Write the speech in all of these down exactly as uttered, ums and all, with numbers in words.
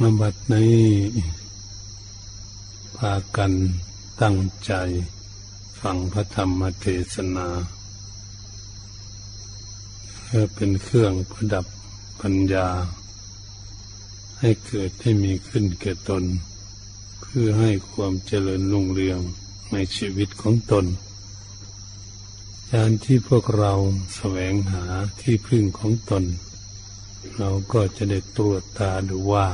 มาบัดนี้พากันตั้งใจฟังพระธรรมเทศนาเพื่อเป็นเครื่องประดับปัญญาให้เกิดให้มีขึ้นแก่ตนเพื่อให้ความเจริญรุ่งเรืองในชีวิตของตนการที่พวกเราแสวงหาที่พึ่งของตนเราก็จะได้ตรวจตาดูว่า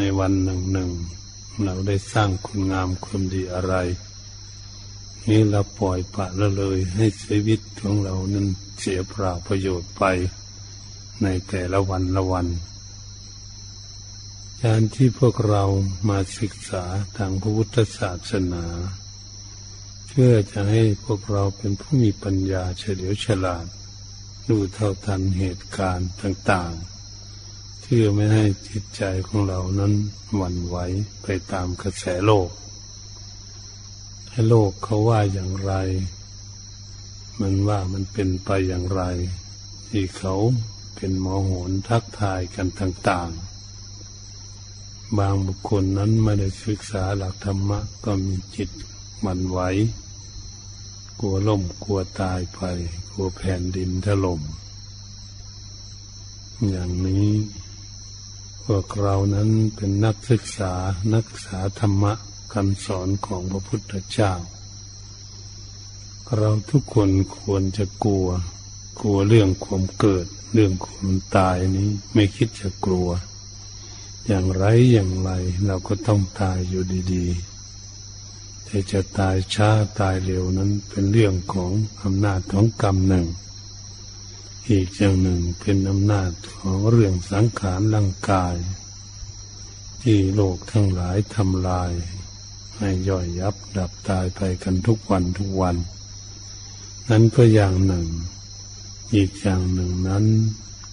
ในวันหนึ่งหนึ่งเราได้สร้างคุณงามความดีอะไรนี่เราปล่อยปละละเลยให้ชีวิตของเรานั้นเสียเปล่าประโยชน์ไปในแต่ละวันละวันการที่พวกเรามาศึกษาทางพระพุทธศาสนาเพื่อจะให้พวกเราเป็นผู้มีปัญญาเฉลียวฉลาดรู้เท่าทันเหตุการณ์ต่างๆเพื่อไม่ให้จิตใจของเรานั้นหวั่นไหวไปตามกระแสโลกให้โลกเขาว่าอย่างไรมันว่ามันเป็นไปอย่างไรที่เขาเป็นโมโหนทักทายกันต่างๆบางบุคคลนั้นไม่ได้ศึกษาหลักธรรมะก็มีจิตหวั่นไหวกลัวล่มกลัวตายไปกลัวแผ่นดินถล่มอย่างนี้พวกเรานั้นเป็นนักศึกษานักศึกษาธรรมะคำสอนของพระพุทธเจ้าเราทุกคนควรจะกลัวกลัวเรื่องความเกิดเรื่องความตายนี้ไม่คิดจะกลัวอย่างไรอย่างไรเราก็ต้องตายอยู่ดีๆแต่จะตายช้าตายเร็วนั้นเป็นเรื่องของอำนาจของกรรมหนึ่งอีกอย่างหนึ่งเป็นอำนาจของเรื่องสังขารร่างกายที่โลกทั้งหลายทำลายให้ย่อยยับดับตายไปกันทุกวันทุกวันนั้นก็อย่างหนึ่งอีกอย่างหนึ่งนั้น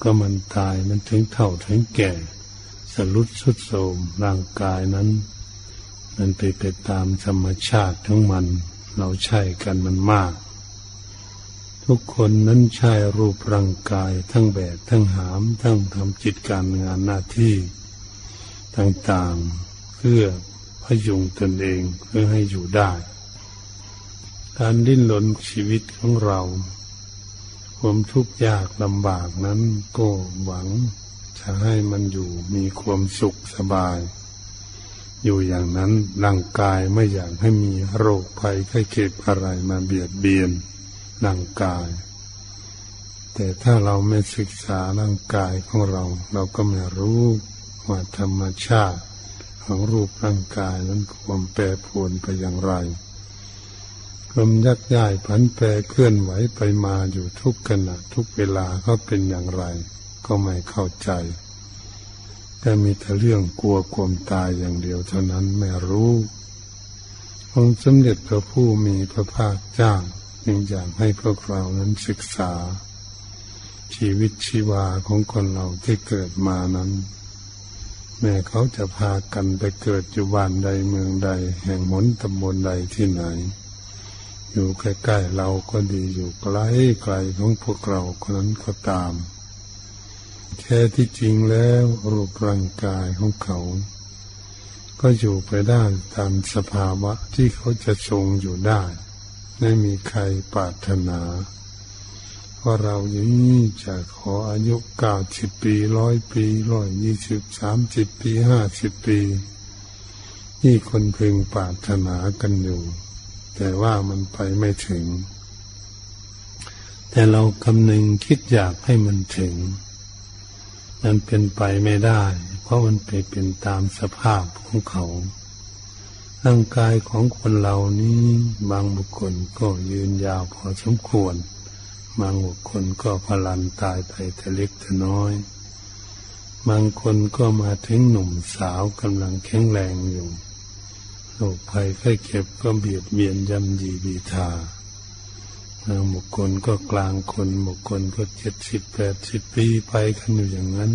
ก็มันตายมันถึงเฒ่าถึงแก่สรุดสุดโทรมร่างกายนั้นมันไปไปตามธรรมชาติทั้งมันเราใช้กันมันมากทุกคนนั้นใช้รูปร่างกายทั้งแบกทั้งหามทั้งทำจิตการงานหน้าที่ต่างๆเพื่อพยุงตนเองเพื่อให้อยู่ได้การดิ้นรนชีวิตของเราความทุกข์ยากลำบากนั้นก็หวังจะให้มันอยู่มีความสุขสบายอยู่อย่างนั้นร่างกายไม่อยากให้มีโรคภัยไข้เจ็บอะไรมาเบียดเบียนร่างกายแต่ถ้าเราไม่ศึกษาร่างกายของเราเราก็ไม่รู้ว่าธรรมชาติของรูปร่างกายนั้นความแปรปรวนไปอย่างไรความยักย้ายผันแปรเคลื่อนไหวไปมาอยู่ทุกขณะทุกเวลาเขาเป็นอย่างไรก็ไม่เข้าใจแต่มีแต่เรื่องกลัวความตายอย่างเดียวเท่านั้นไม่รู้องค์สมเด็จพระผู้มีพระภาคเจ้าจึงอยากให้พวกเรานั้นศึกษาชีวิตชีวาของคนเราที่เกิดมานั้นแม้เขาจะพากันไปเกิดอยู่บ้านใดเมืองใดแห่งหนตำบลใดที่ไหนอยู่ใกล้ๆเราก็ดีอยู่ไกลๆของพวกเราคนนั้นก็ตามแท้ที่จริงแล้วรูปร่างกายของเขาก็อยู่ไปได้ตามสภาวะที่เขาจะทรงอยู่ได้ไม่มีใครปรารถนาเพราะเราอย่างนี้จะขออายุเก้าสิบปีร้อยปีหนึ่งร้อยยี่สิบ สามสิบปีห้าสิบปีนี่คนพึงปรารถนากันอยู่แต่ว่ามันไปไม่ถึงแต่เราคำนึงคิดอยากให้มันถึงมันเป็นไปไม่ได้เพราะมันไปเป็นตามสภาพของเขาร่างกายของคนเหล่านี้บางบุคคลก็ยืนยาวพอสมควรบางบุคคลก็พลันตายไปแต่เล็กแต่น้อย บางคนก็มาถึงหนุ่มสาวกำลังแข็งแรงอยู่โรคภัยไข้เจ็บก็เบียดเบียนย่ำยีบีทาบุคคลก็กลางคนบุคคลก็เจ็ดสิบแปดสิบปีไปกันอยู่อย่างนั้น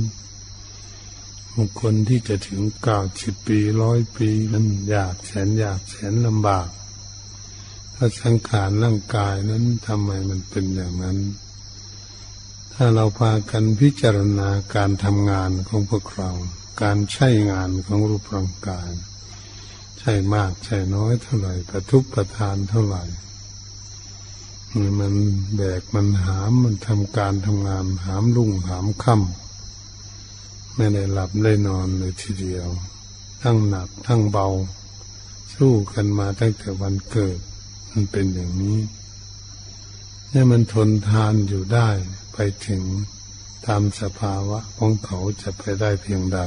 บุคคลที่จะถึงเก้าสิบปีร้อยปีนั้นยากแสนยากแสนลำบากถ้าสังขารร่างกายนั้นทำไมมันเป็นอย่างนั้นถ้าเราพากันพิจารณาการทำงานของพวกเราการใช้งานของรูปร่างกายใช่มากใช่น้อยเท่าไหร่กระทุกกระทานเท่าไหร่มันแบกมันหามมันทำการทำงานหามรุ่งหามค่ำไม่ได้หลับได้นอนเลยทีเดียวทั้งหนักทั้งเบาสู้กันมาตั้งแต่วันเกิดมันเป็นอย่างนี้ให้มันทนทานอยู่ได้ไปถึงตามสภาวะของเขาจะไปได้เพียงใด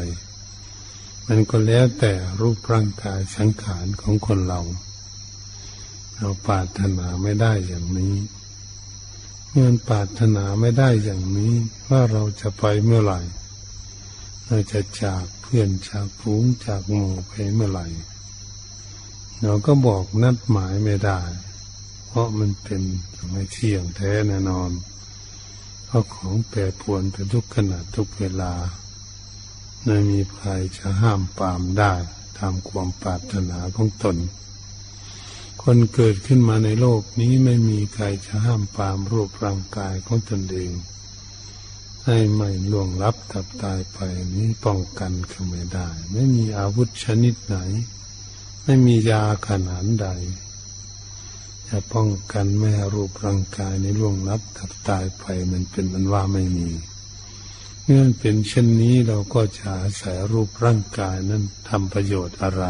มันก็แล้วแต่รูปร่างกายสังขารของคนเราเราปรารถนาไม่ได้อย่างนี้เมื่อปรารถนาไม่ได้อย่างนี้ว่าเราจะไปเมื่อไหร่เราจะจากเพื่อนจากฝูงจากหมู่ไปเมื่อไหร่เราก็บอกนัดหมายไม่ได้เพราะมันเป็นไม่เที่ยงแท้แน่นอนเพราะของแปรปรวนเป็นทุกขณะทุกเวลาไม่มีใครจะห้ามปรามได้ตามความปรารถนาของตนคนเกิดขึ้นมาในโลกนี้ไม่มีใครจะห้ามปรามรูปร่างกายของตนเองให้ไม่ล่วงลับตับตายไปนี้ป้องกันก็ไม่ได้ไม่มีอาวุธชนิดไหนไม่มียาขนาดใดจะป้องกันไม่ให้รูปร่างกายในล่วงลับตับตายไปมันเป็นมันว่าไม่มีเมื่อเป็นเช่นนี้เราก็จะอาศัยรูปร่างกายนั้นทำประโยชน์อะไร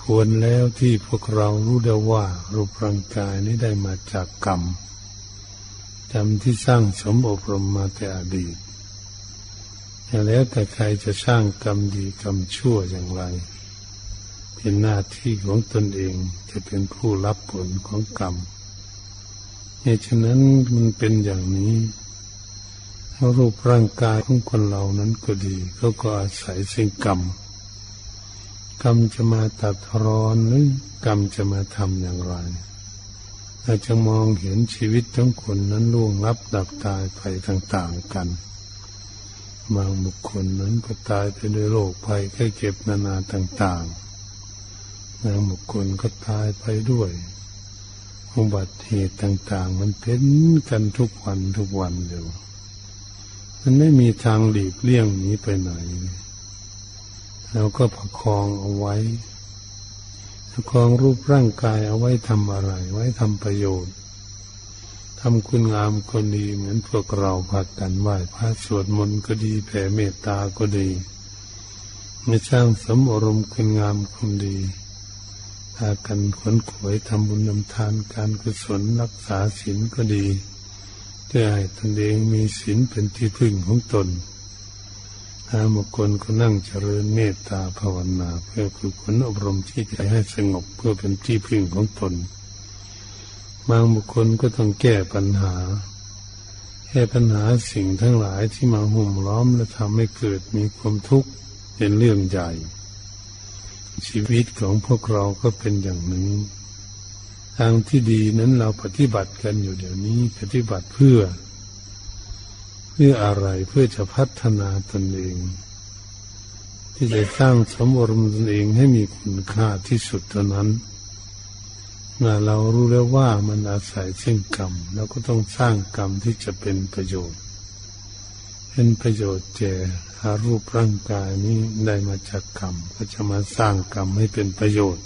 ควรแล้วที่พวกเรารู้ได้ว่ารูปร่างกายนี้ได้มาจากกรรมกรรมที่สร้างสมอบรมมาแต่อดีตแล้วแต่ใครจะสร้างกรรมดีกรรมชั่วอย่างไรเป็นหน้าที่ของตนเองจะเป็นผู้รับผลของกรรมเหตุฉะนั้นมันเป็นอย่างนี้รูปร่างกายของคนเรานั้นก็ดีเขาก็อาศัยซึ่งกรรมกรรมจะมาตัดรอนหรือกรรมจะมาทำอย่างไรอาจจะมองเห็นชีวิตทั้งคนนั้นล่วงลับดับตายไปต่างๆกันบางบุคคลนั้นก็ตายไปด้วยโรคภัยไข้เจ็บนานาต่างๆบางบุคคลก็ตายไปด้วยอุบัติเหตุต่างๆมันเป็นกันทุกวันทุกวันอยู่มันไม่มีทางหลีกเลี่ยงหนีไปไหนเราก็ประคองเอาไว้ประคองรูปร่างกายเอาไว้ทำอะไรไว้ทำประโยชน์ทำคุณงามก็ดีเหมือนพวกเราพากันไหว้พระสวดมนต์ก็ดีแผ่เมตตาก็ดีไม่สร้างสมอารมณ์คุณงามก็ดีพากันขวนขวยทำบุญทำทานการกุศลรักษาศีลก็ดีเพื่อให้ตนเองมีศีลเป็นที่พึ่งของตนถ้าบางคนก็นั่งเจริญเมตตาภาวนาเพื่อฝึกฝนอบรมจิตใจให้สงบเพื่อเป็นที่พึ่งของตนบางบุคคลก็ต้องแก้ปัญหาแก้ปัญหาสิ่งทั้งหลายที่มาห่มล้อมและทำให้เกิดมีความทุกข์เป็นเรื่องใหญ่ชีวิตของพวกเราก็เป็นอย่างนี้ทางที่ดีนั้นเราปฏิบัติกันอยู่เดี๋ยวนี้ปฏิบัติเพื่อเพื่ออะไรเพื่อจะพัฒนาตนเองที่จะสร้างสมบูรณ์ตนเองให้มีคุณค่าที่สุดเท่านั้นเมื่อเรารู้แล้วว่ามันอาศัยซึ่งกรรมเราก็ต้องสร้างกรรมที่จะเป็นประโยชน์เป็นประโยชน์แก่รูปร่างกายนี้ได้มาจากกรรมก็จะมาสร้างกรรมให้เป็นประโยชน์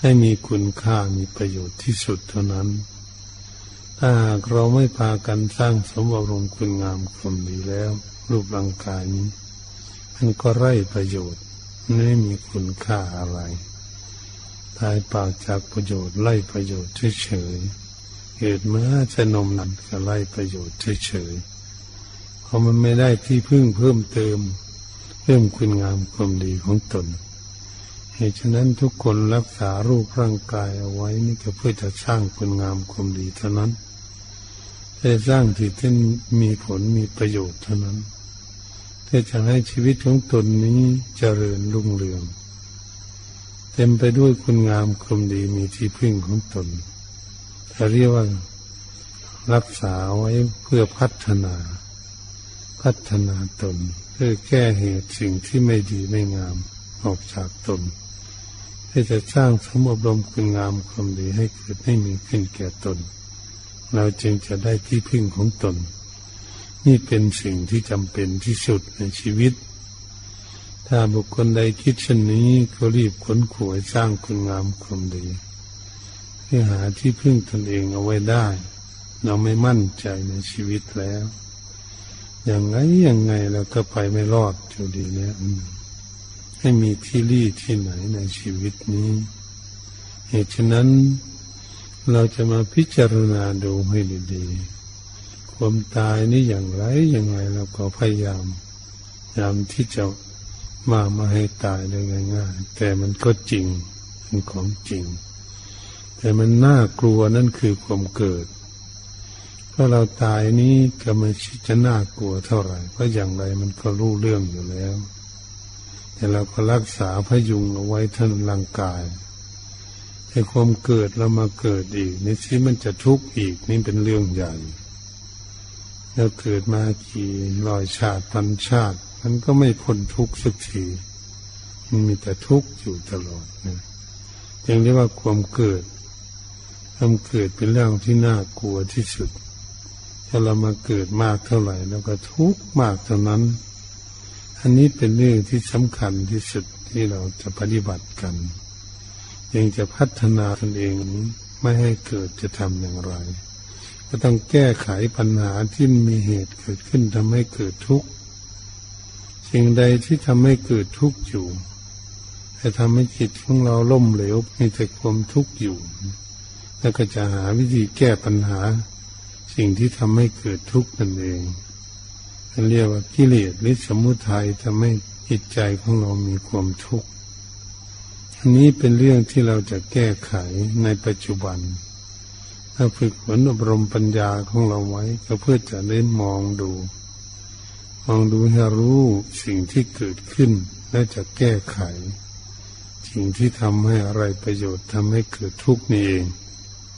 ให้มีคุณค่ามีประโยชน์ที่สุดเท่านั้นถ้าหากเราไม่พากันสร้างสมบูรณ์คุณงามความดีแล้วรูปร่างกายนี้มันก็ไร้ประโยชน์ไม่มีคุณค่าอะไรตายเปล่าจากประโยชน์ไร้ประโยชน์เฉยๆเกิดมาจะนมนั่นก็ไร้ประโยชน์เฉยๆเพราะมันไม่ได้ที่พึ่งเพิ่มเติมเพิ่มคุณงามความดีของตนเหตุฉะนั้นทุกคนรักษารูปร่างกายเอาไว้นี่ก็เพื่อจะสร้างคุณงามความดีเท่านั้นจะสร้างที่ที่มีผลมีประโยชน์เท่านั้น ที่จะให้ชีวิตของตนนี้เจริญรุ่งเรืองเต็มไปด้วยคุณงามความดีมีที่พึ่งของตนเขาเรียกว่ารักษาไว้เพื่อพัฒนาพัฒนาตนเพื่อแก้เหตุสิ่งที่ไม่ดีไม่งามออกจากตนเพื่อจะสร้างสมอบรมคุณงามความดีให้เกิดให้มีขึ้นแก่ตนเราจึงจะได้ที่พึ่งของตนนี่เป็นสิ่งที่จำเป็นที่สุดในชีวิตถ้าบุคคลใดคิดเช่นนี้ก็รีบขวนขวยสร้างคุณงามความดีให้หาที่พึ่งตนเองเอาไว้ได้เราไม่มั่นใจในชีวิตแล้วอย่างไรอย่างไงเราก็ไปไม่รอดอยู่ดีแล้วให้มีที่รี่ที่ไหนในชีวิตนี้เหตุฉะนั้นเราจะมาพิจารณาดูให้ดีๆความตายนี่อย่างไรอย่างไรเราก็พยายามพยายามที่จะมามาให้ตายได้ง่ายๆแต่มันก็จริงเป็นของจริงแต่มันน่ากลัวนั่นคือความเกิดถ้าเราตายนี้ก็ไม่จะน่ากลัวเท่าไหร่เพราะอย่างไรมันก็รู้เรื่องอยู่แล้วแต่เราก็รักษาพยุงเอาไว้ทั้งร่างกายให้ความเกิดเรามาเกิดอีกนี่ที่มันจะทุกข์อีกนี่เป็นเรื่องใหญ่เราเกิดมากี่ร้อยชาติพันชาติมันก็ไม่พ้นทุกข์สักทีมันมีแต่ทุกข์อยู่ตลอดนะจึงเรียกว่าความเกิดความเกิดเป็นเรื่องที่น่ากลัวที่สุดถ้าเรามาเกิดมากเท่าไหร่แล้วก็ทุกข์มากเท่านั้นอันนี้เป็นเรื่องที่สำคัญที่สุดที่เราจะปฏิบัติกันยังจะพัฒนาตนเองไม่ให้เกิดจะทำอย่างไรก็ต้องแก้ไขปัญหาที่มีเหตุเกิดขึ้นทำให้เกิดทุกข์สิ่งใดที่ทำให้เกิดทุกข์อยู่จะทำให้จิตของเราล่มเหลวมีแต่ความทุกข์อยู่แล้วก็จะหาวิธีแก้ปัญหาสิ่งที่ทำให้เกิดทุกข์นั่นเองนั่นเรียกว่ากิเลสหรือสมุทัยทำให้จิตใจของเรามีความทุกข์อันนี้เป็นเรื่องที่เราจะแก้ไขในปัจจุบันถ้าฝึกฝนอบรมปัญญาของเราไว้ก็เพื่อจะได้มองดูมองดูให้รู้สิ่งที่เกิดขึ้นและจะแก้ไขสิ่งที่ทำให้อะไรประโยชน์ทำให้เกิดทุกข์นี่เอง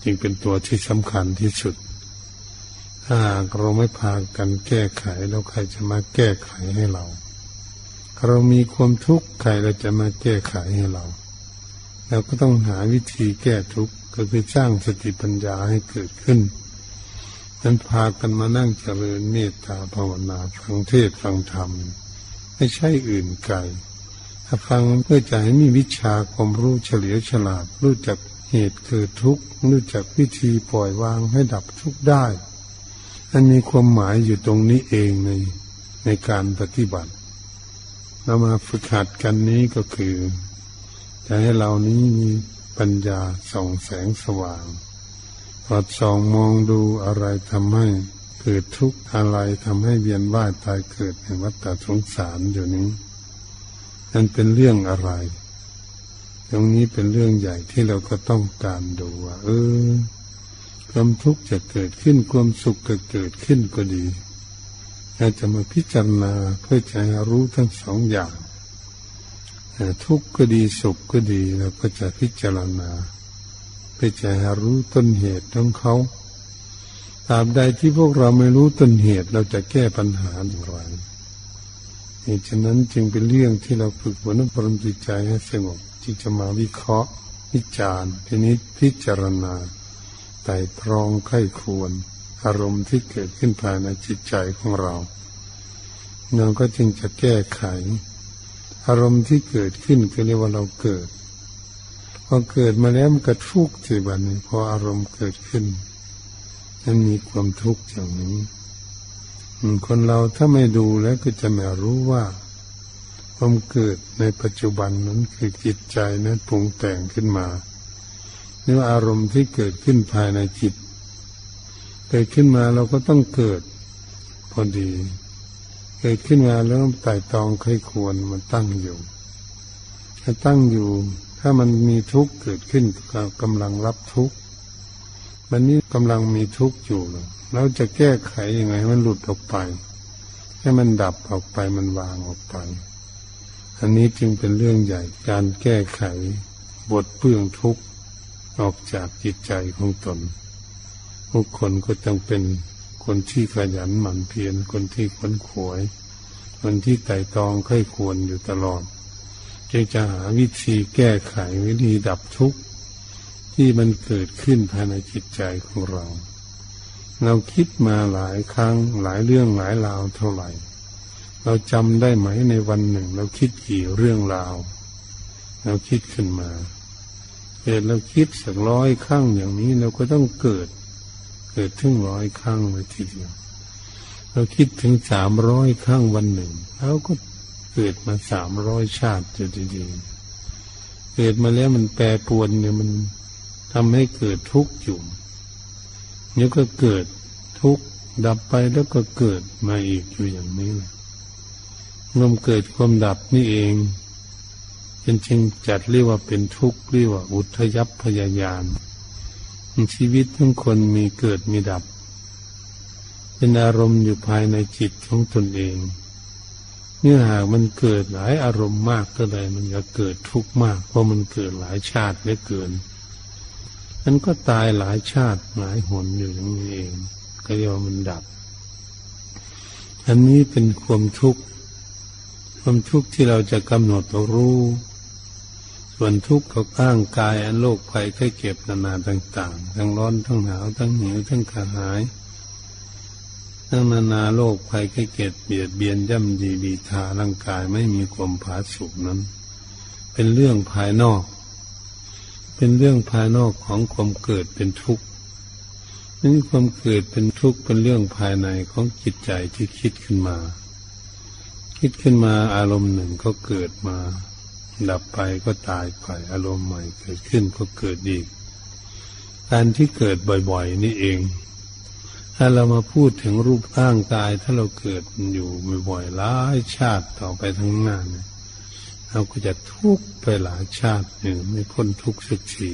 จึงเป็นตัวที่สำคัญที่สุดถ้าเราไม่พากันแก้ไขแล้วใครจะมาแก้ไขให้เราเรามีความทุกข์ใครเราจะมาแก้ไขให้เราเราก็ต้องหาวิธีแก้ทุกข์ก็คือสร้างสติปัญญาให้เกิดขึ้นนั้นพากันมานั่งเจริญเมตตาภาวนาฟังเทศน์ฟังธรรมไม่ใช่อื่นไกลถ้าฟังเพื่อจะให้มีวิชาความรู้เฉลียวฉลาดรู้จักเหตุเกิดทุกข์รู้จักวิธีปล่อยวางให้ดับทุกข์ได้อันมีความหมายอยู่ตรงนี้เองในในการปฏิบัติเรามาฝึกหัดกันนี้ก็คือจะให้เรานี้มีปัญญาส่องแสงสว่างสอดส่องมองดูอะไรทำให้เกิดทุกข์อะไรทำให้เวียนว่ายตายเกิดในวัฏสงสารอยู่นี้นั่นเป็นเรื่องอะไรตรงนี้เป็นเรื่องใหญ่ที่เราก็ต้องการดูว่าเออความทุกข์จะเกิดขึ้นความสุขจะเกิดขึ้นก็ดีเราจะมาพิจารณาเพื่อจะรู้ทั้งสองอย่างทุกข์ก็ดีสุขก็ดีเราก็จะพิจารณาเพื่อจะรู้ต้นเหตุของเขาตราบใดที่พวกเราไม่รู้ต้นเหตุเราจะแก้ปัญหาอย่างไรฉะนั้นจึงเป็นเรื่องที่เราฝึกฝนอบรมจิตใจให้สงบจึงจะมาวิเคราะห์วิจารณ์พินิจพิจารณาไต่ตรองไข้ควรอารมณ์ที่เกิดขึ้นภายในจิตใจของเราเราก็จึงจะแก้ไขอารมณ์ที่เกิดขึ้นคือเรียกว่าเราเกิดพอเกิดมาแล้วมันก็ทุกข์ที่บัดนี้พออารมณ์เกิดขึ้นนั้นมีความทุกข์อย่างนี้คนเราถ้าไม่ดูแล้วก็จะไม่รู้ว่าความเกิดในปัจจุบันนั้นคือจิตใจนั้นปรุงแต่งขึ้นมานี่ว่าอารมณ์ที่เกิดขึ้นภายในจิตเกิดขึ้นมาเราก็ต้องเกิดพอดีเกิดขึ้นมาแล้วไต่ตองใครควรมันตั้งอยู่ถ้าตั้งอยู่ถ้ามันมีทุกข์เกิดขึ้นกำลังรับทุกข์มันนี่กำลังมีทุกข์อยู่เราจะแก้ไขยังไงมันหลุดออกไป ให้มันดับออกไปมันวางออกไปอันนี้จึงเป็นเรื่องใหญ่การแก้ไขบทเปลื้องทุกข์ออกจากจิตใจของตนทุกคนก็ต้องเป็นคนที่ขยันหมั่นเพียรคนที่ขวนขวายคนที่ไต่ตองค่อยควรอยู่ตลอดจึงจะหาวิธีแก้ไขวิธีดับทุกข์ที่มันเกิดขึ้นภายในจิตใจของเราเราคิดมาหลายครั้งหลายเรื่องหลายราวเท่าไหร่เราจำได้ไหมในวันหนึ่งเราคิดกี่เรื่องราวเราคิดขึ้นมาเกิดเราคิดสักร้อยครั้งอย่างนี้เราก็ต้องเกิดเกิดถึงร้อยครั้งเลยทีเดียวเราคิดถึงสามร้อยครั้งวันหนึ่งแล้วก็เกิดมาสามร้อยชาติจะดีๆเกิดมาแล้วมันแปรปรวนเนี่ยมันทำให้เกิดทุกข์อยู่เนี่ยก็เกิดทุกข์ดับไปแล้วก็เกิดมาอีกอยู่อย่างนี้ความเกิดความดับนี่เองจริงๆจัดเรียกว่าเป็นทุกข์เรียกว่าอุทยัพพยายามชีวิตทั้งคนมีเกิดมีดับเป็นอารมณ์อยู่ภายในจิตของตนเองเนื่องหากมันเกิดหลายอารมณ์มากก็เลยมันจะเกิดทุกข์มากเพราะมันเกิดหลายชาติเหลือเกินมันก็ตายหลายชาติหลายหนอยู่อย่างนี้เองก็เรียกว่ามันดับอันนี้เป็นความทุกข์ความทุกข์ที่เราจะกำหนดรู้ส่วนทุกข์ของร่างกายอันโรคภัยไข้เจ็บนานาต่างๆทั้งร้อนทั้งหนาวทั้งหิวทั้งกระหายทั้งนานาโรคภัยไข้เจ็บเบียดเบียนย่ำยีบีทาร่างกายไม่มีความผาสุกนั้นเป็นเรื่องภายนอกเป็นเรื่องภายนอกของความเกิดเป็นทุกข์นี่ความเกิดเป็นทุกข์เป็นเรื่องภายในของจิตใจที่คิดขึ้นมาคิดขึ้นมาอารมณ์หนึ่งก็เกิดมาดับไปก็ตายไปอารมณ์ใหม่เกิดขึ้นก็เกิดอีกการที่เกิดบ่อยๆนี่เองถ้าเรามาพูดถึงรูปร่างกายถ้าเราเกิดอยู่บ่อยๆหลายชาติต่อไปทั้งหน้าเนี่ยเราก็จะทุกข์ไปหลายชาติหนึ่งไม่พ้นทุกข์สักที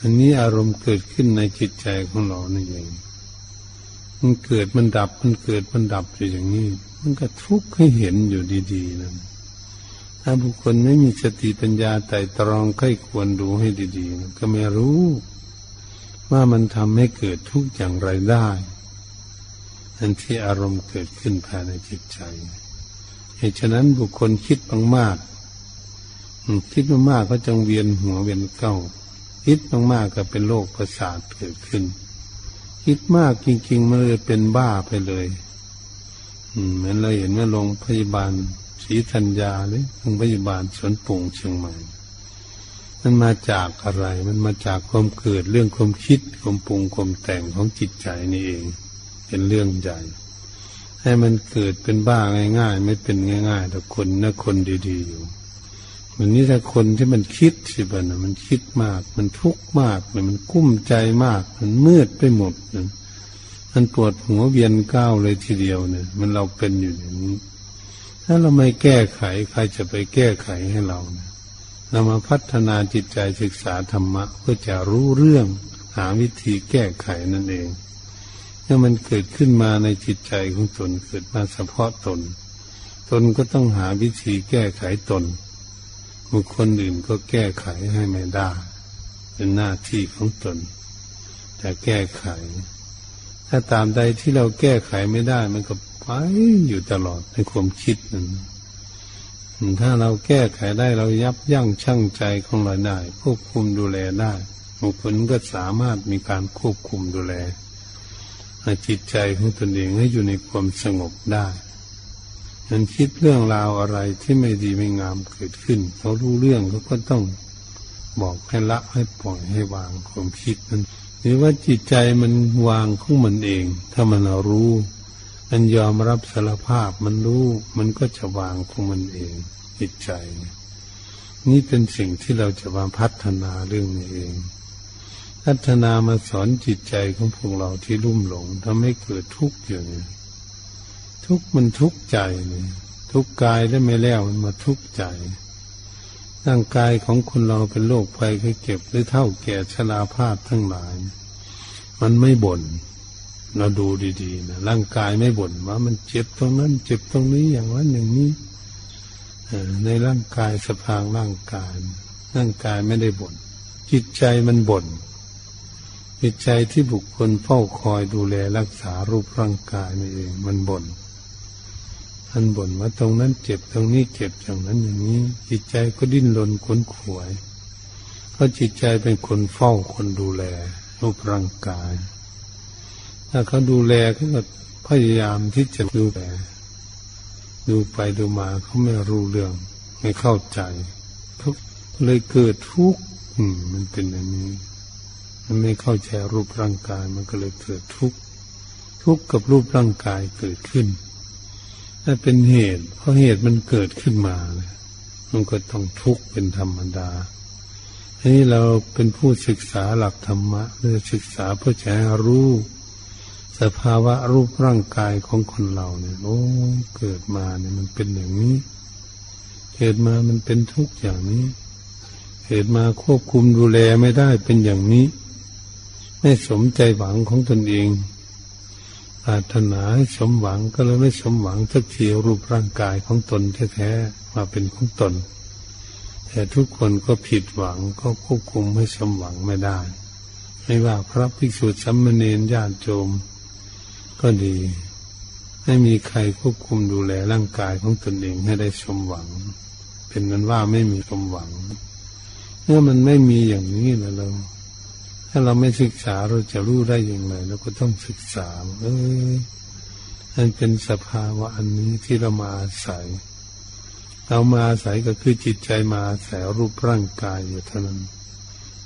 อันนี้อารมณ์เกิดขึ้นในจิตใจของเรานี่เองมันเกิดมันดับมันเกิดมันดับอยู่อย่างนี้มันก็ทุกข์ให้เห็นอยู่ดีๆนะถ้าบุคคลไม่มีสติปัญญาไต่ตรองใคร่ควรดูให้ดีๆนะก็ไม่รู้ว่ามันทำให้เกิดทุกข์อย่างไรได้อันที่อารมณ์เกิดขึ้นภายในจิตใจเหตุฉะนั้นบุคคลคิดมากๆคิดมากๆก็จังเวียนหัวเวียนเก้าคิดมากๆก็เป็นโรคประสาทเกิดขึ้นคิดมากจริงๆมันเลยเป็นบ้าไปเลยเหมือนเราเห็นว่าโรงพยาบาลศรีธัญญาหรือโรงพยาบาลสวนปุ่งเชียงใหม่มันมาจากอะไรมันมาจากความเกิดเรื่องความคิดความปรุงความแต่งของจิตใจนี่เองเป็นเรื่องใหญ่ให้มันเกิดเป็นบ้าง่ายๆไม่เป็นง่ายๆแต่คนนะคนดีๆอยู่วันนี้ถ้าคนที่มันคิดสิบ่ะนะมันคิดมากมันทุกข์มากมันกุ้มใจมากมันมืดไปหมดนะมันปวดหัวเวียนก้าวเลยทีเดียวเนี่ยมันเราเป็นอยู่อย่างนี้ถ้าเราไม่แก้ไขใครจะไปแก้ไขให้เราเนี่ยเรามาพัฒนาจิตใจศึกษาธรรมะเพื่อจะรู้เรื่องหาวิธีแก้ไขนั่นเองถ้ามันเกิดขึ้นมาในจิตใจของตนเกิดมาเฉพาะตนตนก็ต้องหาวิธีแก้ไขตนบุคคลอื่นก็แก้ไขให้ไม่ได้เป็นหน้าที่ของตนจะแก้ไขถ้าตามใดที่เราแก้ไขไม่ได้มันก็ไปอยู่ตลอดในความคิดนั้นถ้าเราแก้ไขได้เรายับยั้งชั่งใจของเราได้ควบคุมดูแลได้บุคคลก็สามารถมีการควบคุมดูแลจิตใจของตนเองให้อยู่ในความสงบได้นั้นคิดเรื่องราวอะไรที่ไม่ดีไม่งามเกิดขึ้นเขารู้เรื่องเขาก็ต้องบอกให้ละให้ปล่อยให้วางความคิดนั้นหรือว่าจิตใจมันวางของมันเองถ้ามันรู้มันยอมรับสารภาพมันรู้มันก็จะวางของมันเองจิตใจนี่เป็นสิ่งที่เราจะมาพัฒนาเรื่องนี้เองพัฒนามาสอนจิตใจของพวกเราที่ลุ่มหลงทำให้เกิดทุกข์อย่างนี้ทุกข์มันทุกข์ใจนี่ทุกข์กายได้ไม่แล้วมันมาทุกข์ใจร่างกายของคนเราเป็นโรคภัยไข้เจ็บหรือเฒ่าแก่ชราภาพทั้งหลายมันไม่บ่น เราดูดีๆนะร่างกายไม่บ่นว่ามันเจ็บตรงนั้นเจ็บตรงนี้อย่างนั้นอย่างนี้ในร่างกายสภาพร่างกายร่างกายไม่ได้บ่นจิตใจมันบ่นจิตใจที่บุคคลเฝ้าคอยดูแลรักษารูปร่างกายนี่เองมันบ่นมันบ่นว่าตรงนั้นเจ็บตรงนี้เจ็บอย่างนั้นอย่างนี้จิตใจก็ดิ้นรนขวนขวายเพราะจิตใจเป็นคนเฝ้าคนดูแลรูปร่างกายถ้าเขาดูแลเขาก็พยายามที่จะดูแลดูไปดูมาเขาไม่รู้เรื่องไม่เข้าใจเขาเลยเกิดทุกข์มันเป็นอย่างนี้มันไม่เข้าใจรูปร่างกายมันก็เลยเกิดทุกข์ทุกข์กับรูปร่างกายเกิดขึ้นนั่นเป็นเหตุเพราะเหตุมันเกิดขึ้นมาเลยมันก็ต้องทุกข์เป็นธรรมดาทีนี้เราเป็นผู้ศึกษาหลักธรรมะเราศึกษาเพื่อจะรู้สภาวะรูปร่างกายของคนเราเนี่ยโอ้เกิดมาเนี่ยมันเป็นอย่างนี้เกิดมามันเป็นทุกข์อย่างนี้เกิดมาควบคุมดูแลไม่ได้เป็นอย่างนี้ไม่สมใจหวังของตนเองปรารถนาให้สมหวังก็เลยไม่สมหวังสักทีรูปร่างกายของตนแท้ๆมาเป็นของตนแต่ทุกคนก็ผิดหวังก็ควบคุมให้สมหวังไม่ได้ไม่ว่าพระภิกษุสามเณรญาติโยมก็ดีไม่มีใครควบคุมดูแลร่างกายของตนเองให้ได้สมหวังเป็นนั้นว่าไม่มีสมหวังเมื่อมันไม่มีอย่างนี้นะเราถ้าเราไม่ศึกษาเราจะรู้ได้อย่างไรเราก็ต้องศึกษาเอ้ยมันเป็นสภาวะอันนี้ที่เรามาอาศัยเรามาอาศัยก็คือจิตใจมาอาศัยรูปร่างกายอยู่เท่านั้น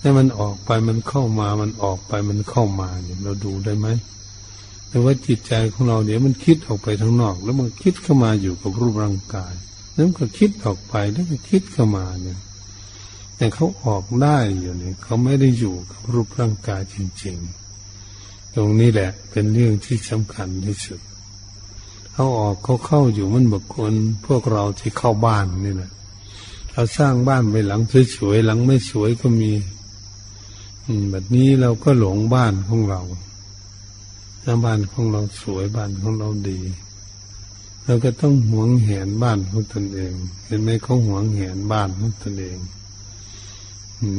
ให้มันออกไปมันเข้ามามันออกไปมันเข้ามาเนี่ยเราดูได้ไหมแต่ว่าจิตใจของเราเดี๋ยวมันคิดออกไปทางนอกแล้วมันคิดเข้ามาอยู่กับรูปร่างกายแล้วก็คิดออกไปแล้วก็คิดเข้ามาเนี่ยแต่เขาออกได้อยู่เนี่ยเขาไม่ได้อยู่กับรูปร่างกายจริงๆตรงนี้แหละเป็นเรื่องที่สำคัญที่สุดเขาออกเขาเข้าอยู่มันบางคนพวกเราที่เข้าบ้านนี่นะเราสร้างบ้านไปหลังสวยๆหลังไม่สวยก็มีแบบนี้เราก็หลงบ้านของเราบ้านของเราสวยบ้านของเราดีเราก็ต้องหวงแหนบ้านของตนเองเห็นไหมเขาหวงแหนบ้านของตนเอง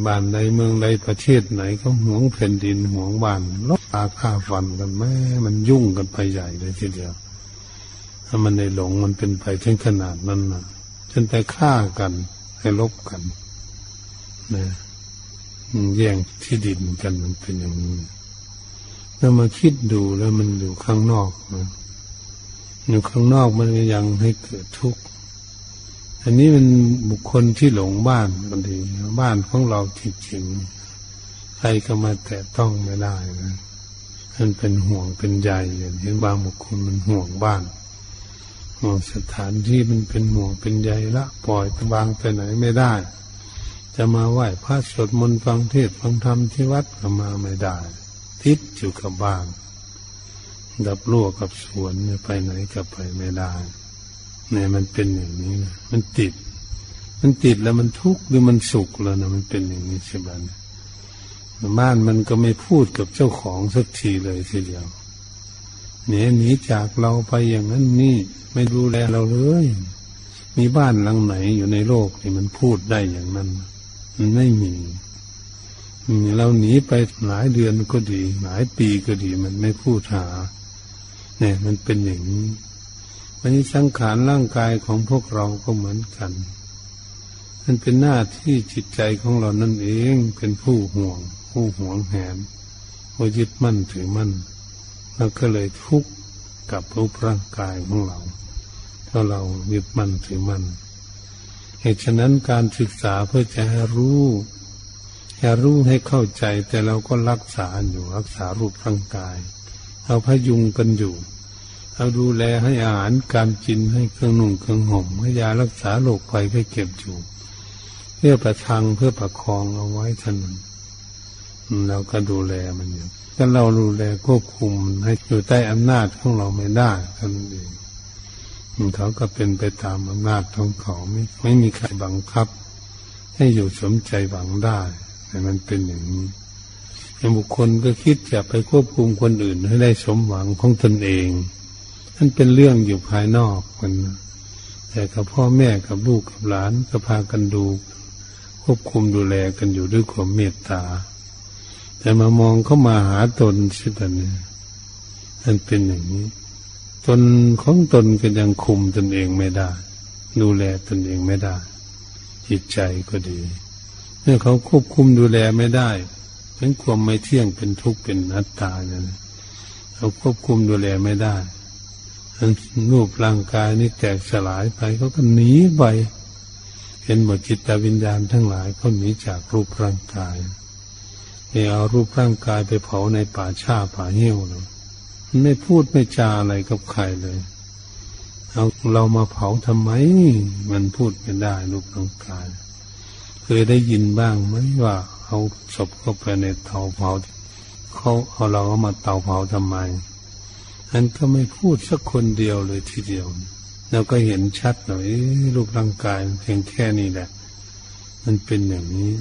บ้านใดเมืองใดประเทศไหนเขาหวงแผ่นดินหวงบ้านลบตาฆ่าฟันกันแม่มันยุ่งกันไปใหญ่เลยทีเดียวถ้ามันในหลงมันเป็นไปถึงขนาดนั้นนะจนแต่ฆ่ากันให้ลบกันนะแย่งที่ดินกันมันเป็นอย่างนี้ถ้ามาคิดดูแล้วมันอยู่ข้างนอกนะอยู่ข้างนอกมันยังให้เกิดทุกข์อันนี้มันบุคคลที่หลงบ้านบางทีบ้านของเราจริงๆใครก็มาแตะต้องไม่ได้นะมันเป็นห่วงเป็นใยอย่างที่บางบุคคลมันห่วงบ้านห่วงสถานที่มันเป็นห่วงเป็นใยละปล่อยตะบางไปไหนไม่ได้จะมาไหว้พระสวดมนต์ฟังเทศน์ฟังธรรมที่วัดก็มาไม่ได้ติดอยู่กับบ้านดับรั่วกับสวนไปไหนก็ไปไม่ได้เนี่ยมันเป็นอย่างนี้นะมันติดมันติดแล้วมันทุกข์หรือมันสุขแล้วนะมันเป็นอย่างนี้ใช่ไหมบ้านมันก็ไม่พูดกับเจ้าของสักทีเลยทีเดียวเนี่ยหนีจากเราไปอย่างนั้นนี่ไม่ดูแลเราเลยมีบ้านหลังไหนอยู่ในโลกที่มันพูดได้อย่างนั้นมันไม่มีเราหนีไปหลายเดือนก็ดีหลายปีก็ดีมันไม่พูดหาเนี่ยมันเป็นอย่างนี้วันนี้สังขารร่างกายของพวกเราก็เหมือนกันมันเป็นหน้าที่จิตใจของเรานั่นเองเป็นผู้ห่วงผู้หวงแหนผู้ยึดมั่นถือมั่นเราก็เลยทุกข์กับรูปร่างกายของเราถ้าเรายึดมั่นถือมั่นเหตุฉะนั้นการศึกษาเพื่อจะให้รู้ให้รู้ให้เข้าใจแต่เราก็รักษาอยู่รักษารูปร่างกายเอาพยุงกันอยู่เอาดูแลให้อาหารการกินให้เครื่องนุ่งเครื่องห่มให้ยารักษาโรคภัยให้เก็บอยู่เพื่อประทังเพื่อประคองเอาไว้ท่านเราก็ดูแลมันอยู่ถ้าเราดูแลควบคุมมันให้อยู่ใต้อำนาจของเราไม่ได้ท่านเองเขาก็เป็นไปตามอำนาจของเขาไม่ไม่มีใครบังคับให้อยู่สมใจหวังได้แต่มันเป็นอย่างนี้ บุคคลก็คิดจะไปควบคุมคนอื่นให้ได้สมหวังของตนเองนั่นเป็นเรื่องอยู่ภายนอกมันแต่กับพ่อแม่กับลูกกับหลานก็พากันดูควบคุมดูแลกันอยู่ด้วยความเมตตาแต่มามองเข้ามาหาตนสิตอนนี้มันเป็นอย่างนี้ตนของตนก็ยังคุมตนเองไม่ได้ดูแลตนเองไม่ได้จิตใจก็ดีเมื่อเขาควบคุมดูแลไม่ได้เป็นความไม่เที่ยงเป็นทุกข์เป็นอนัตตาเนี่ยเขาควบคุมดูแลไม่ได้รูปร่างกายนี่แตกสลายไปเขาก็หนีไปเห็นหมดจิตวิญญาณทั้งหลายเขาหนีจากรูปร่างกายเนี่ยเอารูปร่างกายไปเผาในป่าชาป่าเหี้ยวเลยมันไม่พูดไม่จาอะไรกับใครเลยเอาเรามาเผาทำไมมันพูดไม่ได้รูปร่างกายเคยได้ยินบ้างไหมว่าเอาศพเข้าไปในเตาเผาเขาเอาเราเอามาเตาเผาทำไมอันก็ไม่พูดสักคนเดียวเลยทีเดียวเราก็เห็นชัดหน่อยรูปร่างกายเพียงแค่นี้แหละมันเป็นอย่างนี้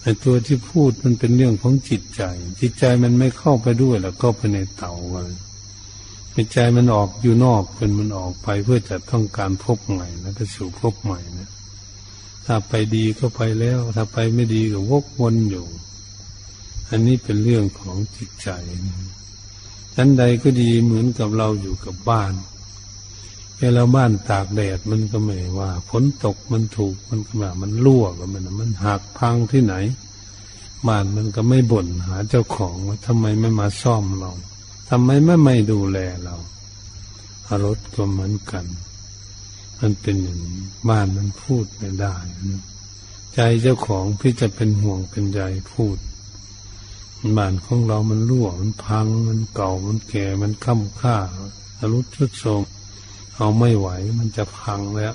แต่ตัวที่พูดมันเป็นเรื่องของจิตใจจิตใจมันไม่เข้าไปด้วยแล้วก็ไปในเตาเลยจิตใจมันออกอยู่นอกเป็นมันออกไปเพื่อจะต้องการพบใหม่แล้วก็สู่พบใหม่นะถ้าไปดีก็ไปแล้วถ้าไปไม่ดีก็วกวนอยู่อันนี้เป็นเรื่องของจิตใจชั้นใดก็ดีเหมือนกับเราอยู่กับบ้านเวลาบ้านตากแดดมันก็ไม่ว่าฝนตกมันถูกมันก็ว่ามันรั่วก็มันมันหักพังที่ไหนบ้านมันก็ไม่บ่นหาเจ้าของว่าทำไมไม่มาซ่อมเราทำไมไม่ไม่ดูแลเรารถก็เหมือนกันมันเป็นอย่างนี้บ้านมันพูดไม่ได้ใจเจ้าของพี่จะเป็นห่วงเป็นใยพูดบ้านของเรามันรั่วมันพังมันเก่ามันแก่มันค่ำค่ารุดชุดโทรมเอาไม่ไหวมันจะพังแล้ว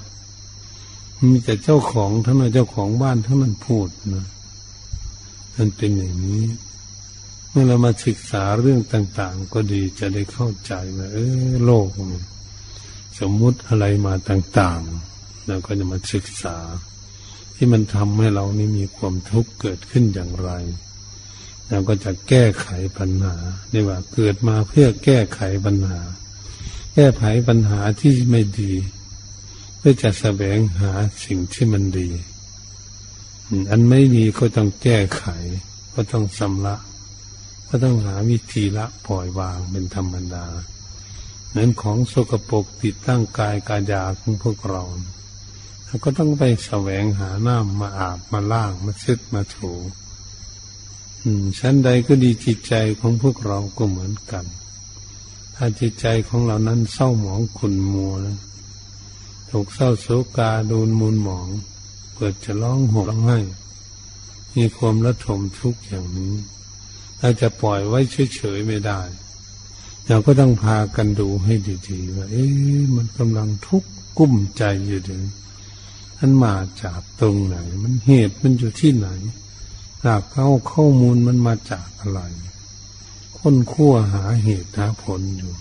มีแต่เจ้าของทั้งนั้นเจ้าของบ้านทั้งนั้นพูดนะมันเป็นอย่างนี้เมื่อเรามาศึกษาเรื่องต่างๆก็ดีจะได้เข้าใจว่าเออโลกสมมุติอะไรมาต่างๆเราก็จะมาศึกษาที่มันทำให้เรานี่มีความทุกข์เกิดขึ้นอย่างไรเราก็จะแก้ไขปัญหาได้ว่าเกิดมาเพื่อแก้ไขปัญหาแก้ไขปัญหาที่ไม่ดีเพื่อจะแสวงหาสิ่งที่มันดีอันไม่ดีก็ต้องแก้ไขก็ต้องชำระก็ต้องหาวิธีละปล่อยวางเป็นธรรมดาเหมือนของสกปรกติดตั้งกายกายาของพวกเราเราก็ต้องไปแสวงหาน้ำมาอาบมาล้างมาเช็ดมาถูชั้นใดก็ดีจิตใจของพวกเราก็เหมือนกันถ้าจิตใจของเรานั้นเศร้าหมองขุ่นมัวถูกเศร้าโศกาโดนมูลหมองเกิดจะร้องห่มร้องไห้มีความระทมทุกข์อย่างนี้ถ้าจะปล่อยไว้เฉยๆไม่ได้เราก็ต้องพากันดูให้ดีๆว่าเอ๊ะมันกำลังทุกข์กุ้มใจอยู่เดี๋ยวมันมาจากตรงไหนมันเหตุมันอยู่ที่ไหนหากเข้าข้อมูลมันมาจากอะไรค้นคั้วหาเหตุหาผลอยู่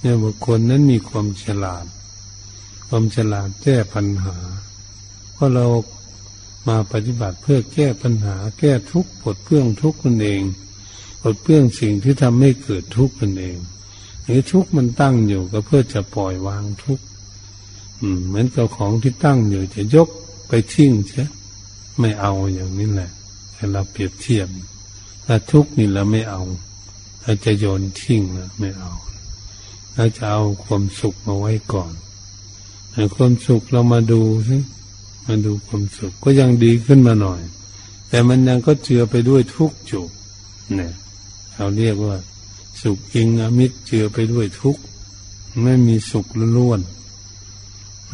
เนี่ยบุคคลนั้นมีความฉลาดความฉลาดแก้ปัญหาเพราะเรามาปฏิบัติเพื่อแก้ปัญหาแก้ทุกข์ปลดเปลื้องทุกข์นั่นเองปลดเปลื้องสิ่งที่ทำให้เกิดทุกข์นั่นเองหรือทุกข์มันตั้งอยู่ก็เพื่อจะปล่อยวางทุกข์เหมือนกับของที่ตั้งอยู่จะยกไปทิ้งใช่ไม่เอาอย่างนี้แหละเราเปรียบเทียบถ้าทุกข์นี่เราไม่เอาเราจะโยนทิ้งนะไม่เอาเราจะเอาความสุขมาไว้ก่อนแต่ความสุขเรามาดูสิมาดูความสุขก็ยังดีขึ้นมาหน่อยแต่มันยังก็เจือไปด้วยทุกข์อยู่เนี่ยเขาเรียกว่าสุขอิงอมิตรเจือไปด้วยทุกข์ไม่มีสุขล้วน